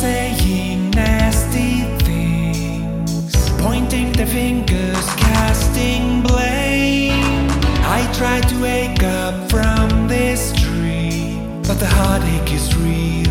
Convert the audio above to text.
saying nasty things, pointing the fingers, casting blame. I try to wake up from this dream, but the heartache is real.